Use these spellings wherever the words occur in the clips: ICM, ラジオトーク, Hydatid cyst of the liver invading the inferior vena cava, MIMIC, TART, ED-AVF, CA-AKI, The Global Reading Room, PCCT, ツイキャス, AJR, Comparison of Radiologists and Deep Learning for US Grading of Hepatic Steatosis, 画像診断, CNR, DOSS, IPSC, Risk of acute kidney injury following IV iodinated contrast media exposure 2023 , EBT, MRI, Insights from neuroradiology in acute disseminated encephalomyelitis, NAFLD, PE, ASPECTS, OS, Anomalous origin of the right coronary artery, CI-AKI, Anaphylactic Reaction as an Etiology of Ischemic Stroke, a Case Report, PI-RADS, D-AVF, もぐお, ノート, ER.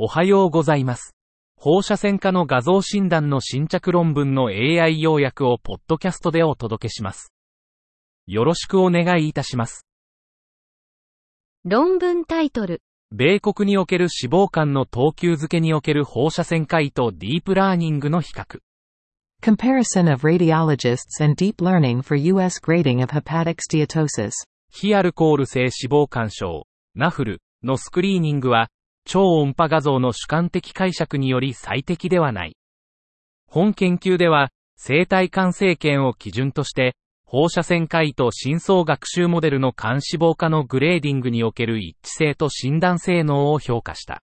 おはようございます。放射線科の画像診断の新着論文の AI 要約をポッドキャストでお届けします。よろしくお願いいたします。論文タイトル。米国における脂肪肝の等級付けにおける放射線科医とディープラーニングの比較。Comparison of Radiologists and Deep Learning for US Grading of Hepatic Steatosis。非アルコール性脂肪肝症、NAFLD のスクリーニングは、超音波画像の主観的解釈により最適ではない。本研究では、生体肝生検を基準として、放射線科医と深層学習モデルの肝脂肪化のグレーディングにおける一致性と診断性能を評価した。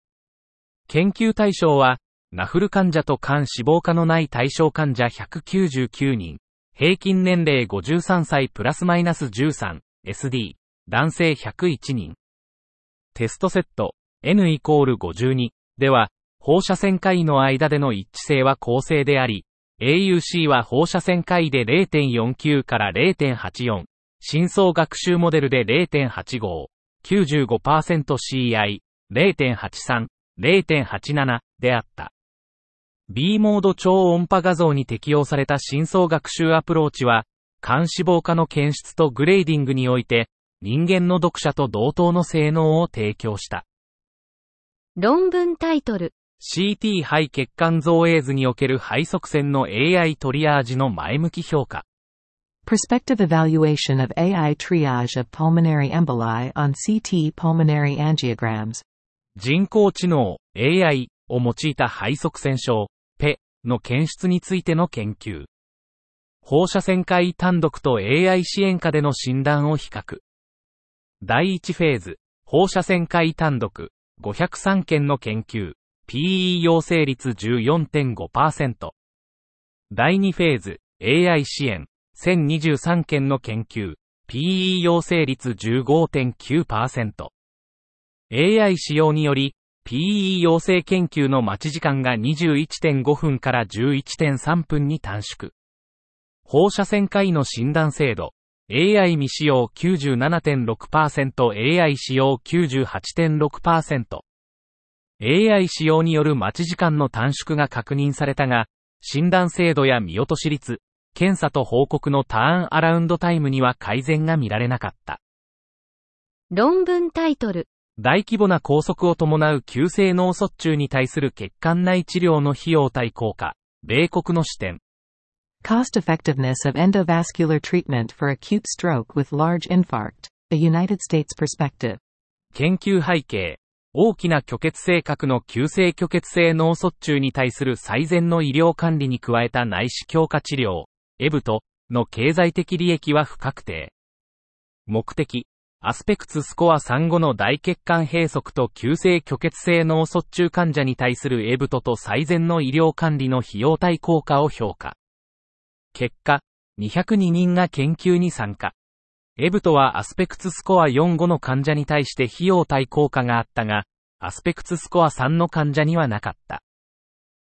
研究対象は、NAFLD患者と肝脂肪化のない対象患者199人、平均年齢53歳プラスマイナス13、SD、男性101人。テストセット、N イコール52では、放射線科医の間での一致性は公正であり、AUC は放射線科医で 0.49 から 0.84、深層学習モデルで 0.85、95%CI、0.83、0.87 であった。B モード超音波画像に適用された深層学習アプローチは、肝脂肪化の検出とグレーディングにおいて、人間の読者と同等の性能を提供した。論文タイトル。CT 肺血管造影図における肺塞栓の AI トリアージの前向き評価。Prospective Evaluation of AI Triage of Pulmonary Emboli on CT Pulmonary Angiograms。人工知能 AI を用いた肺塞栓症 PE の検出についての研究。放射線科医単独と AI 支援下での診断を比較。第1フェーズ、放射線科医単独、503件の研究。PE 陽性率 14.5%。第2フェーズ、AI 支援、1023件の研究、PE 陽性率 15.9%。AI 使用により、PE 陽性研究の待ち時間が 21.5 分から 11.3 分に短縮。放射線科医の診断精度、AI 未使用 97.6%、AI 使用 98.6%。AI 使用による待ち時間の短縮が確認されたが、診断精度や見落とし率、検査と報告のターンアラウンドタイムには改善が見られなかった。論文タイトル。大規模な拘束を伴う急性脳卒中に対する血管内治療の費用対効果、米国の視点。Cost-Effectiveness of Endovascular Treatment for Acute Stroke with Large Infarct, a United States Perspective。研究背景。大きな虚血性核の急性虚血性脳卒中に対する最善の医療管理に加えた内視鏡化治療、EBTの経済的利益は不確定。目的、アスペクツスコア35の大血管閉塞と急性虚血性脳卒中患者に対するEBTと最善の医療管理の費用対効果を評価。結果、202人が研究に参加。EBTはアスペクツスコア45の患者に対して費用対効果があったが、アスペクツスコア3の患者にはなかった。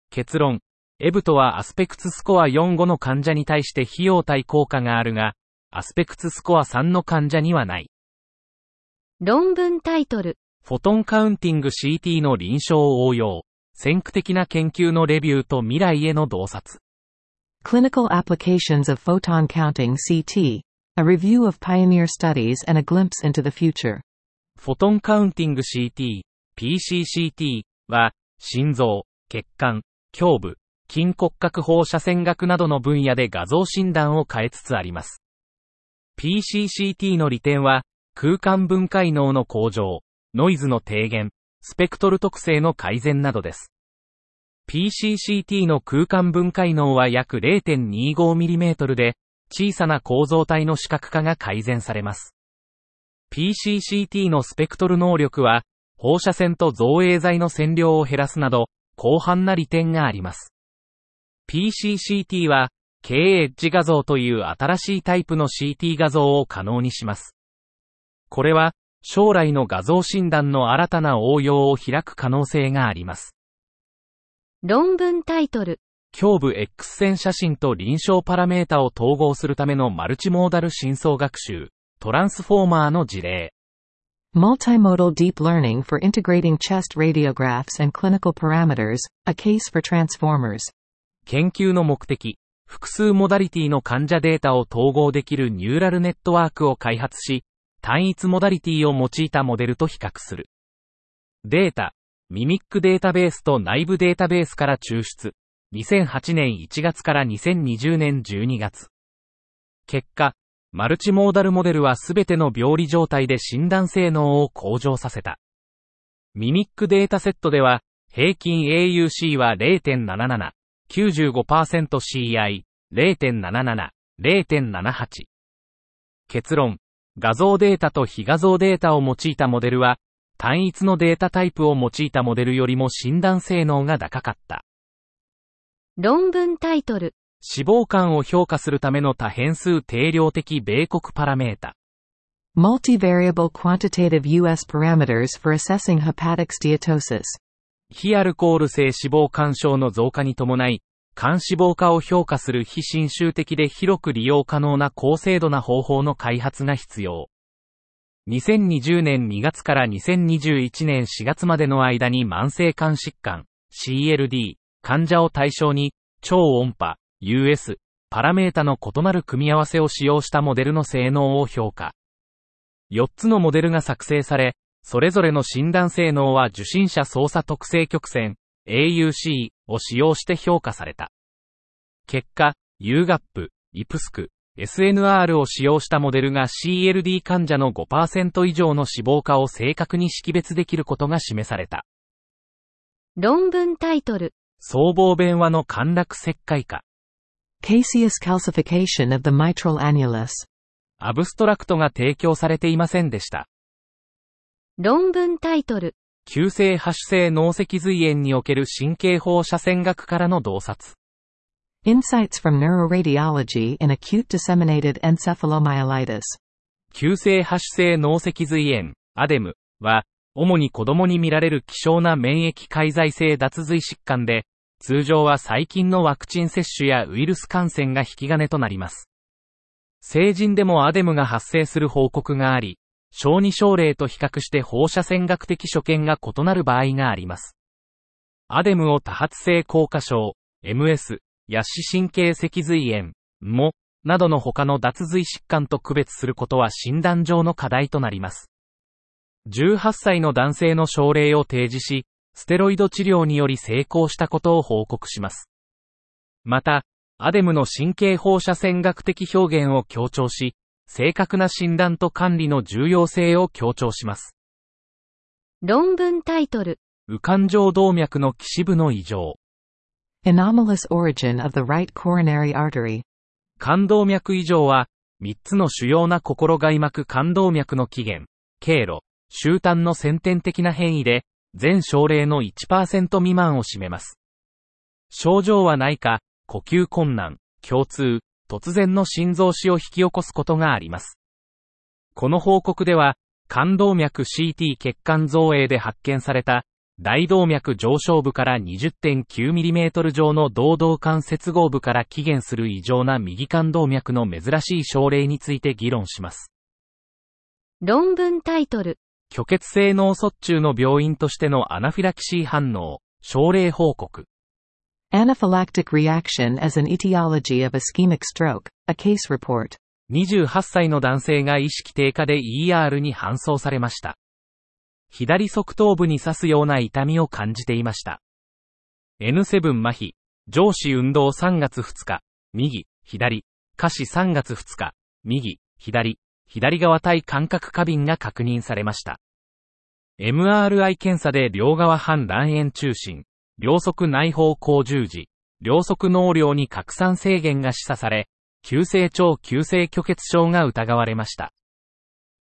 結論、EBTはアスペクツスコア45の患者に対して費用対効果があるが、アスペクツスコア3の患者にはない。論文タイトル。フォトンカウンティング CT の臨床応用、先駆的な研究のレビューと未来への洞察。Clinical Applications of Photon Counting CT A review of pioneer studies and a glimpse into the future. フォトンカウンティング CT、PCCT は、心臓、血管、胸部、筋骨格放射線学などの分野で画像診断を変えつつあります。PCCT の利点は、空間分解能の向上、ノイズの低減、スペクトル特性の改善などです。PCCT の空間分解能は約 0.25mm で、小さな構造体の視覚化が改善されます。PCCT のスペクトル能力は、放射線と造影剤の線量を減らすなど、広範な利点があります。PCCT は、Kエッジ画像という新しいタイプの CT 画像を可能にします。これは、将来の画像診断の新たな応用を開く可能性があります。論文タイトル。胸部 X 線写真と臨床パラメータを統合するためのマルチモーダル深層学習、トランスフォーマーの事例。Multimodal Deep Learning for Integrating Chest Radiographs and Clinical Parameters, a Case for Transformers。研究の目的、複数モダリティの患者データを統合できるニューラルネットワークを開発し、単一モダリティを用いたモデルと比較する。データ、ミミックデータベースと内部データベースから抽出。2008年1月から2020年12月。結果、マルチモーダルモデルはすべての病理状態で診断性能を向上させた。ミミックデータセットでは、平均 AUC は 0.77、95%CI、0.77、0.78。結論、画像データと非画像データを用いたモデルは、単一のデータタイプを用いたモデルよりも診断性能が高かった。論文タイトル。脂肪肝を評価するための多変数定量的米国パラメータ。Multivariable Quantitative U.S. Parameters for Assessing Hepatic Steatosis。非アルコール性脂肪肝症の増加に伴い、肝脂肪化を評価する非侵襲的で広く利用可能な高精度な方法の開発が必要。2020年2月から2021年4月までの間に慢性肝疾患、CLD、患者を対象に、超音波、US、パラメータの異なる組み合わせを使用したモデルの性能を評価。4つのモデルが作成され、それぞれの診断性能は受信者操作特性曲線、AUC を使用して評価された。結果、UGAP、IPSC、SNR を使用したモデルが CLD 患者の 5% 以上の死亡化を正確に識別できることが示された。論文タイトル。僧帽弁和の陥落石灰化。Caseous Calcification of the Mitral Annulus。アブストラクトが提供されていませんでした。論文タイトル。急性播種性脳脊髄炎における神経放射線学からの洞察。Insights from neuroradiology in acute disseminated encephalomyelitis。急性播種性脳脊髄炎、ADEM は、主に子供に見られる希少な免疫介在性脱髄疾患で、通常は最近のワクチン接種やウイルス感染が引き金となります。成人でもアデムが発生する報告があり、小児症例と比較して放射線学的所見が異なる場合があります。アデムを多発性硬化症、MS、や視神経脊髄炎、も、などの他の脱髄疾患と区別することは診断上の課題となります。18歳の男性の症例を提示し、ステロイド治療により成功したことを報告します。また、アデムの神経放射線学的表現を強調し、正確な診断と管理の重要性を強調します。論文タイトル。右冠状動脈の基支部の異常。Anomalous origin of the right coronary artery。冠動脈異常は、3つの主要な心外膜冠動脈の起源、経路、終端の先天的な変異で、全症例の 1% 未満を占めます。症状はないか、呼吸困難、胸痛、突然の心臓死を引き起こすことがあります。この報告では、冠動脈 CT 血管造影で発見された、大動脈上昇部から 20.9mm 上の同動管接合部から起源する異常な右冠動脈の珍しい症例について議論します。論文タイトル。虚血性脳卒中の病因としてのアナフィラキシー反応、症例報告。Anaphylactic Reaction as an Etiology of Ischemic Stroke, a Case Report。28歳の男性が意識低下で ER に搬送されました。左側頭部に刺すような痛みを感じていました。N7 麻痺、上肢運動3月2日、右、左、下肢3月2日、右、左。左側対感覚過敏が確認されました。MRI 検査で両側半卵円中心、両側内方向十字、両側脳梁に拡散制限が示唆され、急性超急性虚血症が疑われました。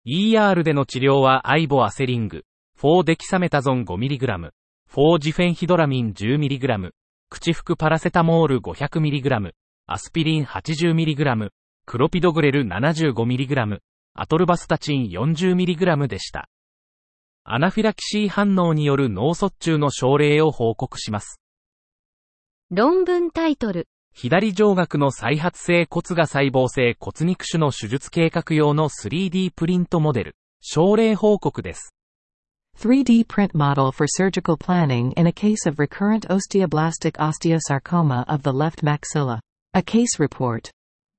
ER での治療はアイボアセリング、4デキサメタゾン 5mg、4ジフェンヒドラミン 10mg、口服パラセタモール 500mg、アスピリン 80mg、クロピドグレル 75mg、アトルバスタチン 40mg でした。アナフィラキシー反応による脳卒中の症例を報告します。論文タイトル。左上顎の再発性骨芽細胞性骨肉腫の手術計画用の 3D プリントモデル、症例報告です。3D print model for surgical planning in a case of recurrent osteoblastic osteosarcoma of the left maxilla. A Case Report。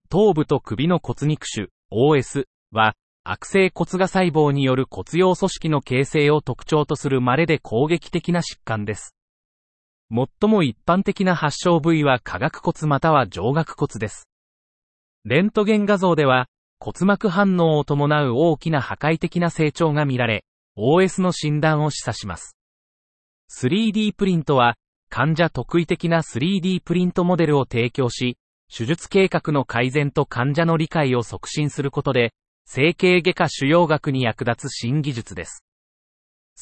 頭部と首の骨肉腫 OS は、悪性骨芽細胞による骨葉組織の形成を特徴とする稀で攻撃的な疾患です。最も一般的な発症部位は下顎骨または上顎骨です。レントゲン画像では、骨膜反応を伴う大きな破壊的な成長が見られ、OS の診断を示唆します。3D プリントは、患者特異的な 3D プリントモデルを提供し、手術計画の改善と患者の理解を促進することで、整形外科腫瘍学に役立つ新技術です。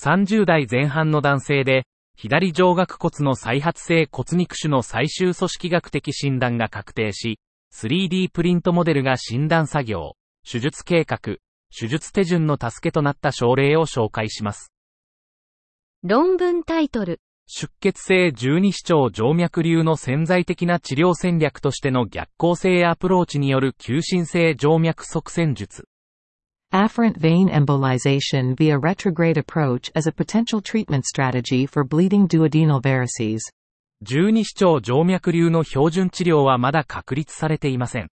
30代前半の男性で、左上顎骨の再発性骨肉腫の最終組織学的診断が確定し、3D プリントモデルが診断作業、手術計画、手術手順の助けとなった症例を紹介します。論文タイトル。出血性十二指腸静脈瘤の潜在的な治療戦略としての逆行性アプローチによる急進性静脈塞栓術。Afferent vein embolization via retrograde approach as a potential treatment strategy for bleeding duodenal varices。十二指腸静脈瘤の標準治療はまだ確立されていません。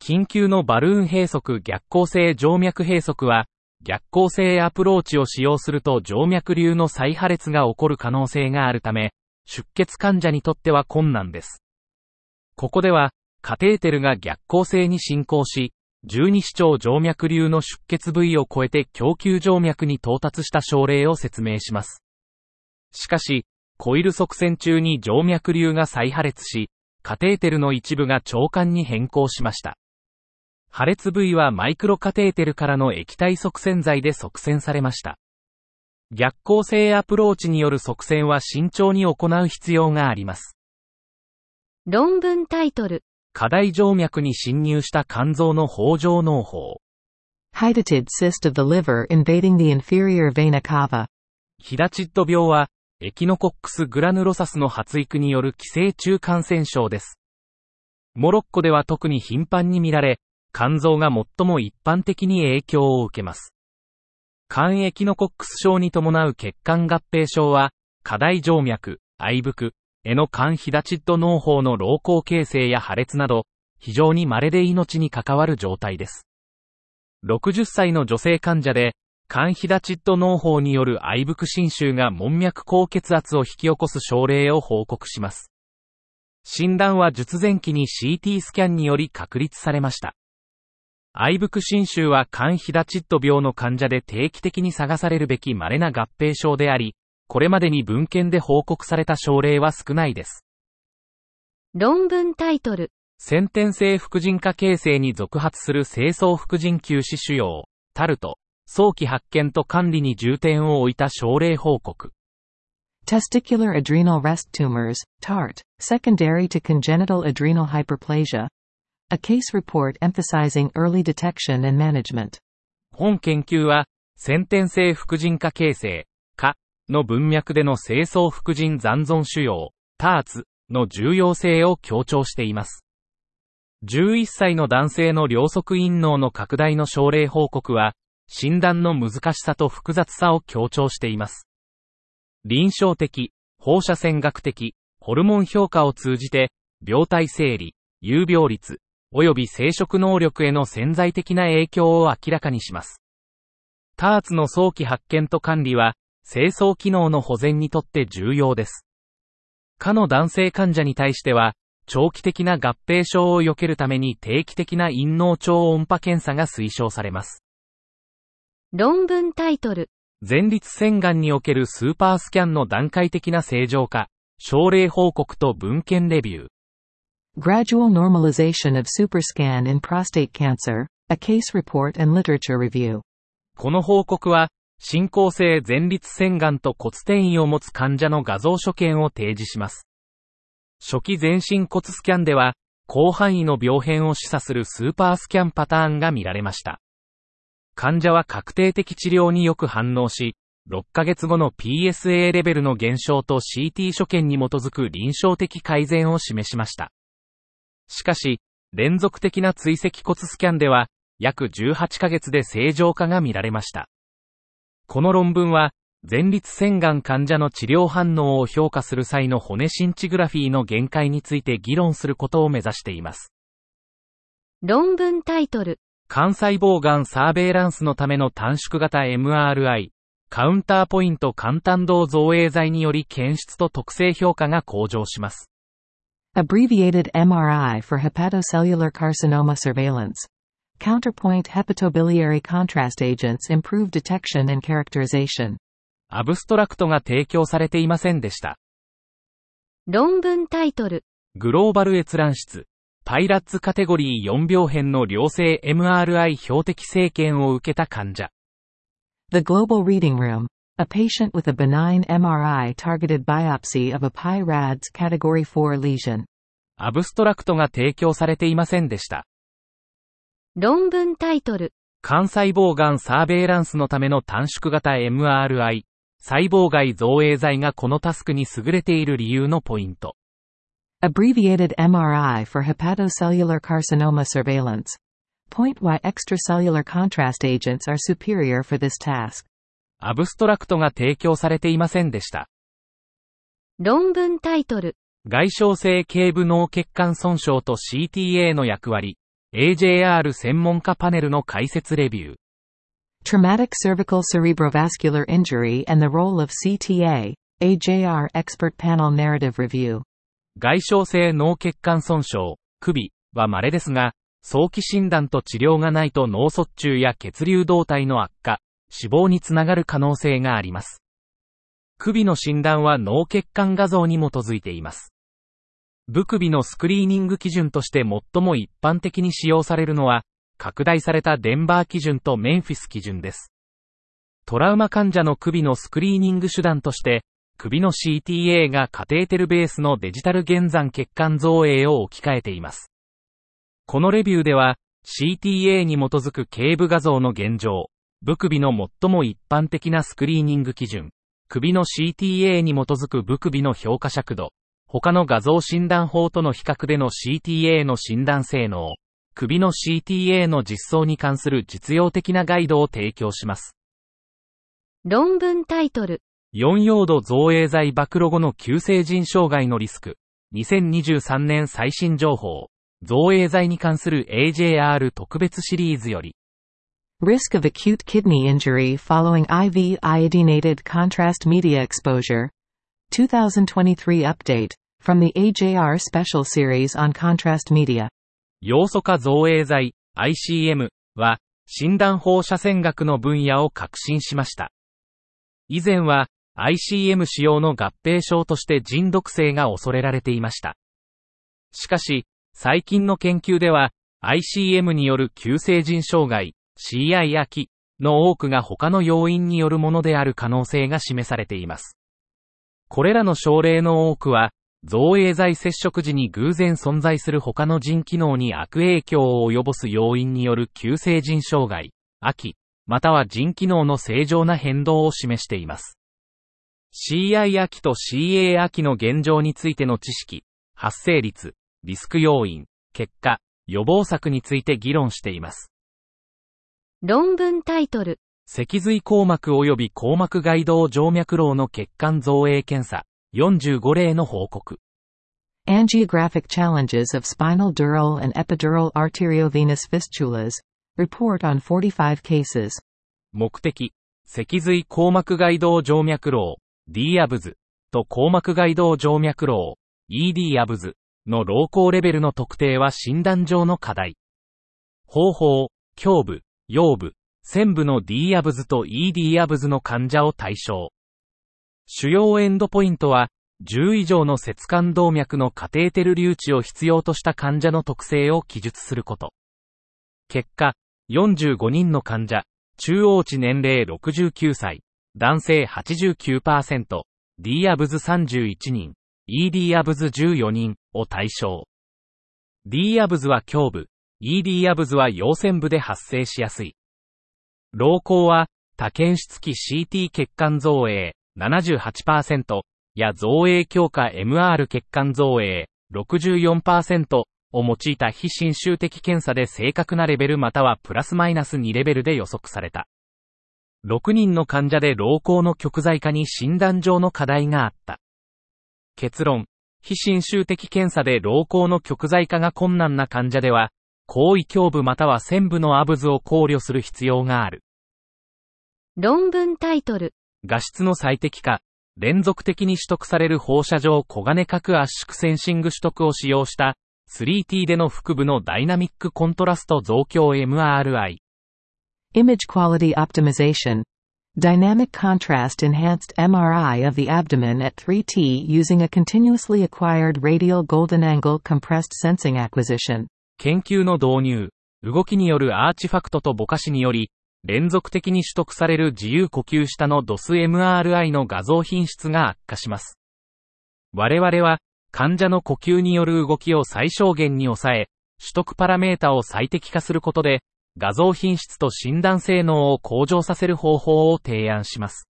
緊急のバルーン閉塞逆行性静脈閉塞は、逆行性アプローチを使用すると静脈瘤の再破裂が起こる可能性があるため、出血患者にとっては困難です。ここでは、カテーテルが逆行性に進行し、十二指腸静脈瘤の出血部位を超えて供給静脈に到達した症例を説明します。しかし、コイル塞栓中に静脈瘤が再破裂し、カテーテルの一部が腸管に変更しました。破裂部位はマイクロカテーテルからの液体塞栓剤で塞栓されました。逆行性アプローチによる塞栓は慎重に行う必要があります。論文タイトル。下大静脈に侵入した肝臓の包状嚢胞。Hydatid cyst of the liver invading the inferior vena cava。ヒダチッド病は、エキノコックスグラヌロサスの発育による寄生虫感染症です。モロッコでは特に頻繁に見られ、肝臓が最も一般的に影響を受けます。肝エキノコックス症に伴う血管合併症は、下大静脈、愛腹、への肝ヒダチッド嚢胞の老行形成や破裂など、非常に稀で命に関わる状態です。60歳の女性患者で、肝ヒダチッド嚢胞による愛腹侵襲が門脈高血圧を引き起こす症例を報告します。診断は術前期に CT スキャンにより確立されました。愛腹侵襲は肝ヒダチッド病の患者で定期的に探されるべき稀な合併症であり、これまでに文献で報告された症例は少ないです。論文タイトル。先天性副腎化形成に続発する精巣副腎球歯腫瘍、タルト、早期発見と管理に重点を置いた症例報告。Testicular adrenal rest tumors, TART, secondary to congenital adrenal hyperplasia。A case report emphasizing early detection and management。 本研究は、先天性副腎化形成、化の文脈での精巣副腎残存腫瘍、TARTSの重要性を強調しています。11歳の男性の両側陰嚢の拡大の症例報告は、診断の難しさと複雑さを強調しています。臨床的、放射線学的、ホルモン評価を通じて、病態整理、有病率、及び生殖能力への潜在的な影響を明らかにします。ターツの早期発見と管理は、精巣機能の保全にとって重要です。かの男性患者に対しては、長期的な合併症を避けるために定期的な陰嚢超音波検査が推奨されます。論文タイトル。前立腺がんにおけるスーパースキャンの段階的な正常化、症例報告と文献レビュー。Gradual normalization of superscan in prostate cancer, a case report and literature review。 この報告は、進行性前立腺がんと骨転移を持つ患者の画像所見を提示します。初期全身骨スキャンでは、広範囲の病変を示唆するスーパースキャンパターンが見られました。患者は確定的治療によく反応し、6ヶ月後の PSA レベルの減少と CT 所見に基づく臨床的改善を示しました。しかし、連続的な追跡骨スキャンでは、約18ヶ月で正常化が見られました。この論文は、前立腺がん患者の治療反応を評価する際の骨シンチグラフィーの限界について議論することを目指しています。論文タイトル。肝細胞がんサーベイランスのための短縮型 MRI、カウンターポイント簡単動造影剤により検出と特性評価が向上します。Abbreviated MRI for hepatocellular carcinoma surveillance. Counterpoint hepatobiliary contrast agents improve detection and characterization. アブストラクトが提供されていませんでした。論文タイトル。グローバル閲覧室。PI-RADSカテゴリー4病変の良性 MRI 標的生検を受けた患者。The Global Reading Room. A patient with a benign MRI targeted biopsy of a PI-RADS Category 4 lesion. アブストラクトが提供されていませんでした。論文タイトル。肝細胞がんサーベイランスのための短縮型 MRI 細胞外造影剤がこのタスクに優れている理由のポイント。Abbreviated MRI for hepatocellular carcinoma surveillance. Point why extracellular contrast agents are superior for this task. アブストラクトが提供されていませんでした。論文タイトル。外傷性頸部脳血管損傷と CTA の役割。AJR 専門家パネルの解説レビュー。Traumatic cervical cerebrovascular injury and the role of CTA, AJR expert panel narrative review. 外傷性脳血管損傷、首は稀ですが、早期診断と治療がないと脳卒中や血流動態の悪化、死亡につながる可能性があります。首の診断は脳血管画像に基づいています。部首のスクリーニング基準として最も一般的に使用されるのは、拡大されたデンバー基準とメンフィス基準です。トラウマ患者の首のスクリーニング手段として、首の CTA がカテーテルベースのデジタル減算血管造影を置き換えています。このレビューでは、CTA に基づく頸部画像の現状、部首の最も一般的なスクリーニング基準、首の CTA に基づく部首の評価尺度、他の画像診断法との比較での CTA の診断性能、首の CTA の実装に関する実用的なガイドを提供します。論文タイトル。4用土造影剤暴露後の急性腎障害のリスク、2023年最新情報、造影剤に関する AJR 特別シリーズより。Risk of acute kidney injury following IV iodinated contrast media exposure2023 update from the AJR special series on contrast media. ヨウ素化造影剤 ICM は診断放射線学の分野を革新しました。以前は ICM 使用の合併症として腎毒性が恐れられていました。しかし、最近の研究では ICM による急性腎障害 CI 秋の多くが他の要因によるものである可能性が示されています。これらの症例の多くは、造影剤接触時に偶然存在する他の腎機能に悪影響を及ぼす要因による急性腎障害、秋、または腎機能の正常な変動を示しています。CI 秋と CA 秋の現状についての知識、発生率、リスク要因、結果、予防策について議論しています。論文タイトル。脊髄硬膜及び硬膜外動静脈瘻の血管造影検査、45例の報告。Angiographic Challenges of Spinal Dural and Epidural Arteriovenous Fistulas, Report on 45 Cases。目的、脊髄硬膜外動静脈瘻、D-ABS と硬膜外動静脈瘻、ED-ABS の瘻孔レベルの特定は診断上の課題。方法、胸部、腰部。専部の D-ABS と ED-ABS の患者を対象。主要エンドポイントは、10以上の切管動脈のカテーテル留置を必要とした患者の特性を記述すること。結果、45人の患者、中央値年齢69歳、男性 89%、D-ABS 31人、ED-ABS 14人を対象。D-ABS は胸部、ED-ABS は腰線部で発生しやすい。瘻孔は、多検出器 CT 血管造影 78% や造影強化 MR 血管造影 64%を用いた非侵襲的検査で正確なレベルまたはプラスマイナス2レベルで予測された。6人の患者で膀胱の極在化に診断上の課題があった。結論、非侵襲的検査で膀胱の極在化が困難な患者では、後位胸部または専部のアブズを考慮する必要がある。論文タイトル。画質の最適化。連続的に取得される放射状小金核圧縮センシング取得を使用した 3T での腹部のダイナミックコントラスト増強 MRI Image Quality Optimization Dynamic Contrast Enhanced MRI of the Abdomen at 3T using a continuously acquired radial golden angle compressed sensing acquisition 研究の導入動きによるアーチファクトとぼかしにより連続的に取得される自由呼吸下のドス MRI の画像品質が悪化します。我々は患者の呼吸による動きを最小限に抑え、取得パラメータを最適化することで、画像品質と診断性能を向上させる方法を提案します。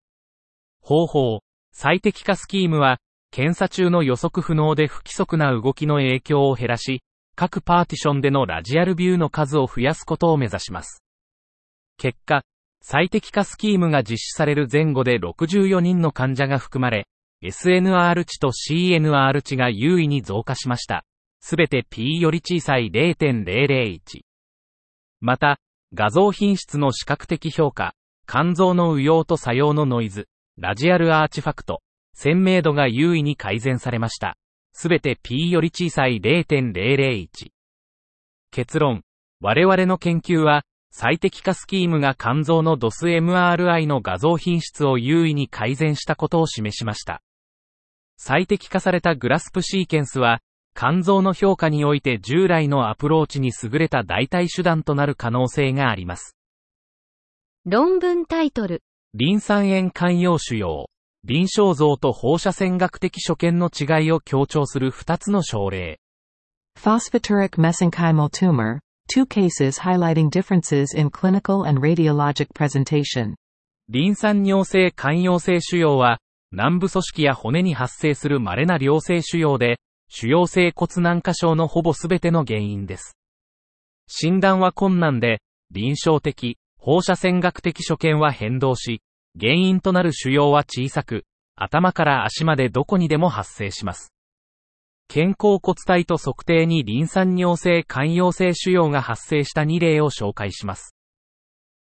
方法、最適化スキームは、検査中の予測不能で不規則な動きの影響を減らし、各パーティションでのラジアルビューの数を増やすことを目指します。結果、最適化スキームが実施される前後で64人の患者が含まれ、SNR 値と CNR 値が優位に増加しました。すべて P より小さい 0.001。また、画像品質の視覚的評価、肝臓の右葉と左葉のノイズ、ラジアルアーチファクト、鮮明度が優位に改善されました。すべて P より小さい 0.001。結論、我々の研究は、最適化スキームが肝臓のドス MRI の画像品質を優位に改善したことを示しました。最適化されたグラスプシーケンスは、肝臓の評価において従来のアプローチに優れた代替手段となる可能性があります。論文タイトル。リン酸塩寛容腫瘍。臨床像と放射線学的所見の違いを強調する2つの症例。Phosphatidic mesenchymal tumor。Two cases highlighting differences in clinical and radiologic presentation. リン酸尿性寛容性腫瘍は、軟部組織や骨に発生する稀な良性腫瘍で、腫瘍性骨軟化症のほぼすべての原因です。診断は困難で、臨床的、放射線学的所見は変動し、原因となる腫瘍は小さく、頭から足までどこにでも発生します。肩甲骨帯と測定にリン酸尿性寛容性腫瘍が発生した2例を紹介します。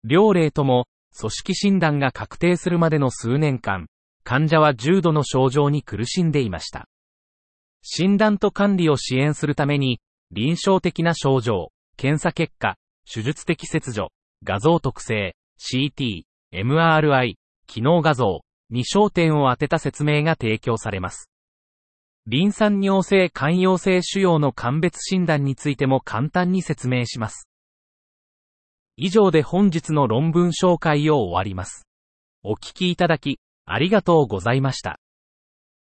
両例とも、組織診断が確定するまでの数年間、患者は重度の症状に苦しんでいました。診断と管理を支援するために、臨床的な症状、検査結果、手術的切除、画像特性、CT、MRI、機能画像に焦点を当てた説明が提供されます。リン酸尿性寛容性腫瘍の鑑別診断についても簡単に説明します。以上で本日の論文紹介を終わります。お聞きいただき、ありがとうございました。